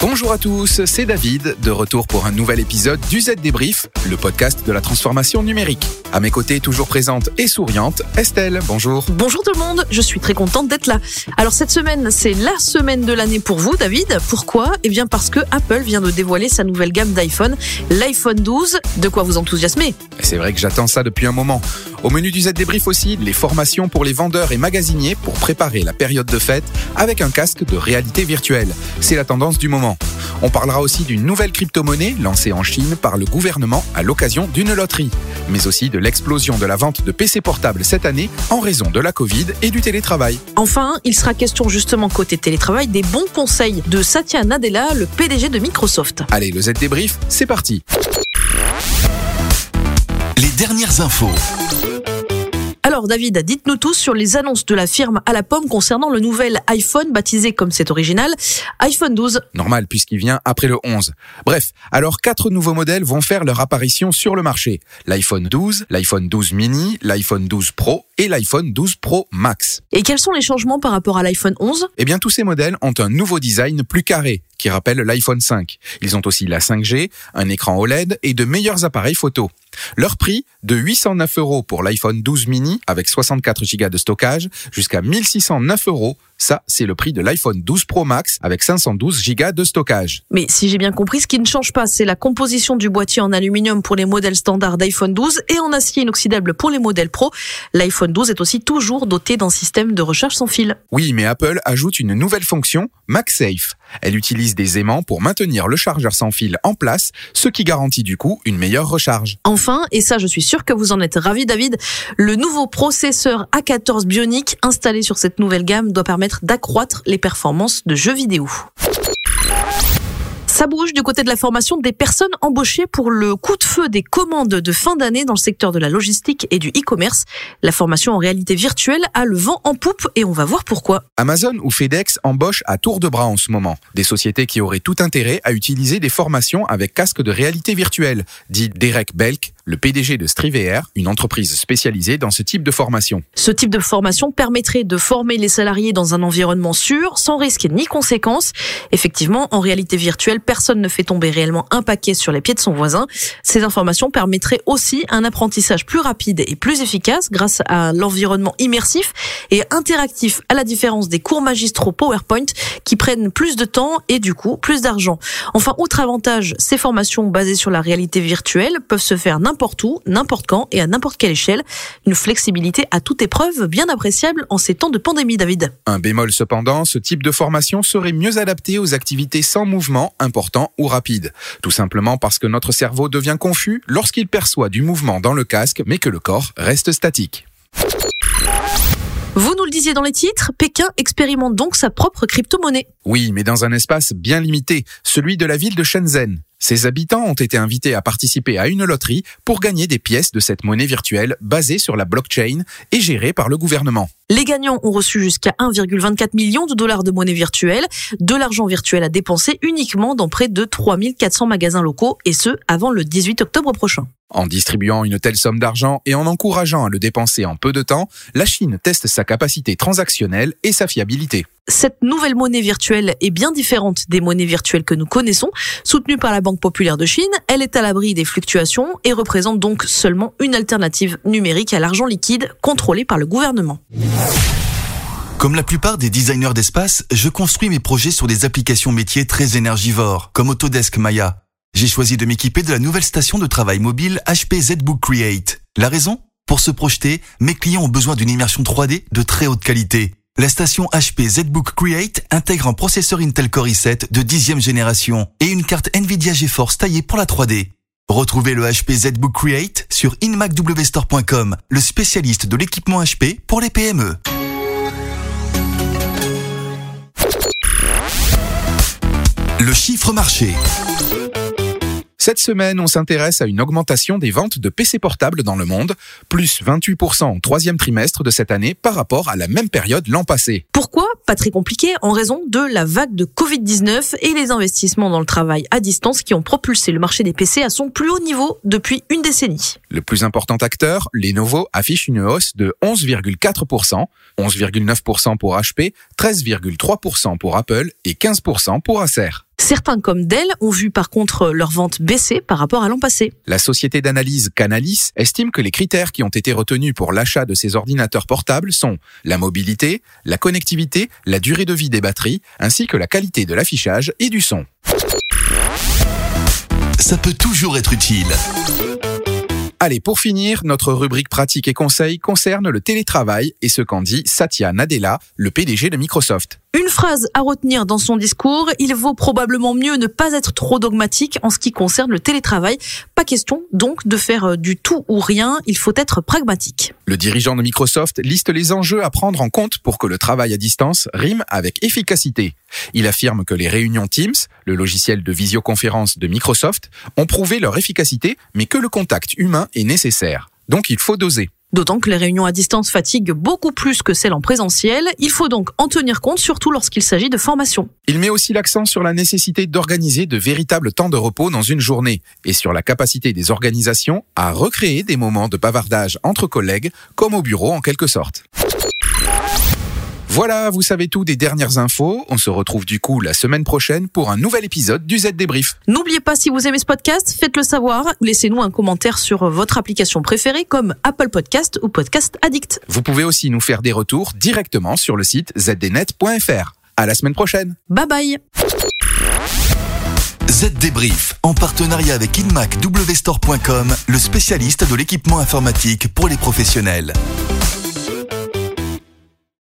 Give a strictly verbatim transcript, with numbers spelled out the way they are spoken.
Bonjour à tous, c'est David, de retour pour un nouvel épisode du Z Débrief, le podcast de la transformation numérique. À mes côtés, toujours présente et souriante, Estelle, bonjour. Bonjour tout le monde, je suis très contente d'être là. Alors cette semaine, c'est la semaine de l'année pour vous, David. Pourquoi ? Eh bien parce que Apple vient de dévoiler sa nouvelle gamme d'iPhone, l'iPhone douze, de quoi vous enthousiasmer ? C'est vrai que j'attends ça depuis un moment. Au menu du Z Débrief aussi, les formations pour les vendeurs et magasiniers pour préparer la période de fête avec un casque de réalité virtuelle. C'est la tendance du moment. On parlera aussi d'une nouvelle crypto-monnaie lancée en Chine par le gouvernement à l'occasion d'une loterie, mais aussi de l'explosion de la vente de P C portables cette année en raison de la Covid et du télétravail. Enfin, il sera question justement côté télétravail des bons conseils de Satya Nadella, le P D G de Microsoft. Allez, le Z Débrief, c'est parti. Les dernières infos. Alors David, dites-nous tous sur les annonces de la firme à la pomme concernant le nouvel iPhone, baptisé comme c'est original, iPhone douze. Normal, puisqu'il vient après le onze. Bref, alors quatre nouveaux modèles vont faire leur apparition sur le marché. L'iPhone douze, l'iPhone douze mini, l'iPhone douze Pro et l'iPhone douze Pro Max. Et quels sont les changements par rapport à l'iPhone onze ? Eh bien tous ces modèles ont un nouveau design plus carré, qui rappelle l'iPhone cinq. Ils ont aussi la cinq G, un écran O L E D et de meilleurs appareils photo. Leur prix, de huit cent neuf euros pour l'iPhone douze mini avec soixante-quatre gigas de stockage jusqu'à mille six cent neuf euros. Ça, c'est le prix de l'iPhone douze Pro Max avec cinq cent douze gigas de stockage. Mais si j'ai bien compris, ce qui ne change pas, c'est la composition du boîtier en aluminium pour les modèles standards d'iPhone douze et en acier inoxydable pour les modèles Pro. L'iPhone douze est aussi toujours doté d'un système de recharge sans fil. Oui, mais Apple ajoute une nouvelle fonction, MagSafe. Elle utilise des aimants pour maintenir le chargeur sans fil en place, ce qui garantit du coup une meilleure recharge. Enfin, et ça je suis sûr que vous en êtes ravis David, le nouveau processeur A quatorze Bionic installé sur cette nouvelle gamme doit permettre d'accroître les performances de jeux vidéo. Ça bouge du côté de la formation des personnes embauchées pour le coup de feu des commandes de fin d'année dans le secteur de la logistique et du e-commerce. La formation en réalité virtuelle a le vent en poupe et on va voir pourquoi. Amazon ou FedEx embauchent à tour de bras en ce moment. Des sociétés qui auraient tout intérêt à utiliser des formations avec casque de réalité virtuelle, dit Derek Belk, le P D G de Striver, une entreprise spécialisée dans ce type de formation. Ce type de formation permettrait de former les salariés dans un environnement sûr, sans risque ni conséquence. Effectivement, en réalité virtuelle, personne ne fait tomber réellement un paquet sur les pieds de son voisin. Ces informations permettraient aussi un apprentissage plus rapide et plus efficace grâce à l'environnement immersif et interactif, à la différence des cours magistraux PowerPoint qui prennent plus de temps et du coup plus d'argent. Enfin, autre avantage, ces formations basées sur la réalité virtuelle peuvent se faire n'importe n'importe où, n'importe quand et à n'importe quelle échelle. Une flexibilité à toute épreuve bien appréciable en ces temps de pandémie, David. Un bémol cependant, ce type de formation serait mieux adapté aux activités sans mouvement important ou rapide. Tout simplement parce que notre cerveau devient confus lorsqu'il perçoit du mouvement dans le casque mais que le corps reste statique. Vous nous le disiez dans les titres, Pékin expérimente donc sa propre crypto-monnaie. Oui, mais dans un espace bien limité, celui de la ville de Shenzhen. Ses habitants ont été invités à participer à une loterie pour gagner des pièces de cette monnaie virtuelle basée sur la blockchain et gérée par le gouvernement. Les gagnants ont reçu jusqu'à un virgule vingt-quatre million de dollars de monnaie virtuelle, de l'argent virtuel à dépenser uniquement dans près de trois mille quatre cents magasins locaux, et ce, avant le dix-huit octobre prochain. En distribuant une telle somme d'argent et en encourageant à le dépenser en peu de temps, la Chine teste sa capacité transactionnelle et sa fiabilité. Cette nouvelle monnaie virtuelle est bien différente des monnaies virtuelles que nous connaissons. Soutenue par la Banque populaire de Chine, elle est à l'abri des fluctuations et représente donc seulement une alternative numérique à l'argent liquide contrôlé par le gouvernement. Comme la plupart des designers d'espace, je construis mes projets sur des applications métiers très énergivores, comme Autodesk Maya. J'ai choisi de m'équiper de la nouvelle station de travail mobile H P ZBook Create. La raison ? Pour se projeter, mes clients ont besoin d'une immersion trois D de très haute qualité. La station H P ZBook Create intègre un processeur Intel Core i sept de dixième génération et une carte Nvidia GeForce taillée pour la trois D. Retrouvez le H P ZBook Create sur inmac wstore point com, le spécialiste de l'équipement H P pour les P M E. Le chiffre marché. Cette semaine, on s'intéresse à une augmentation des ventes de P C portables dans le monde, plus vingt-huit pour cent au troisième trimestre de cette année par rapport à la même période l'an passé. Pourquoi ? Pas très compliqué, en raison de la vague de covid dix-neuf et les investissements dans le travail à distance qui ont propulsé le marché des P C à son plus haut niveau depuis une décennie. Le plus important acteur, Lenovo, affiche une hausse de onze virgule quatre pour cent, onze virgule neuf pour cent pour H P, treize virgule trois pour cent pour Apple et quinze pour cent pour Acer. Certains comme Dell ont vu par contre leurs ventes baisser par rapport à l'an passé. La société d'analyse Canalys estime que les critères qui ont été retenus pour l'achat de ces ordinateurs portables sont la mobilité, la connectivité, la durée de vie des batteries, ainsi que la qualité de l'affichage et du son. Ça peut toujours être utile. Allez, pour finir, notre rubrique pratique et conseils concerne le télétravail et ce qu'en dit Satya Nadella, le P D G de Microsoft. Une phrase à retenir dans son discours, il vaut probablement mieux ne pas être trop dogmatique en ce qui concerne le télétravail. Pas question donc de faire du tout ou rien, il faut être pragmatique. Le dirigeant de Microsoft liste les enjeux à prendre en compte pour que le travail à distance rime avec efficacité. Il affirme que les réunions Teams, le logiciel de visioconférence de Microsoft, ont prouvé leur efficacité, mais que le contact humain est nécessaire. Donc il faut doser. D'autant que les réunions à distance fatiguent beaucoup plus que celles en présentiel. Il faut donc en tenir compte, surtout lorsqu'il s'agit de formation. Il met aussi l'accent sur la nécessité d'organiser de véritables temps de repos dans une journée et sur la capacité des organisations à recréer des moments de bavardage entre collègues, comme au bureau en quelque sorte. Voilà, vous savez tout des dernières infos. On se retrouve du coup la semaine prochaine pour un nouvel épisode du Z Débrief. N'oubliez pas, si vous aimez ce podcast, faites-le savoir. Laissez-nous un commentaire sur votre application préférée comme Apple Podcast ou Podcast Addict. Vous pouvez aussi nous faire des retours directement sur le site z d net point f r. À la semaine prochaine. Bye bye. Z Débrief, en partenariat avec Inmac Wstore point com, le spécialiste de l'équipement informatique pour les professionnels.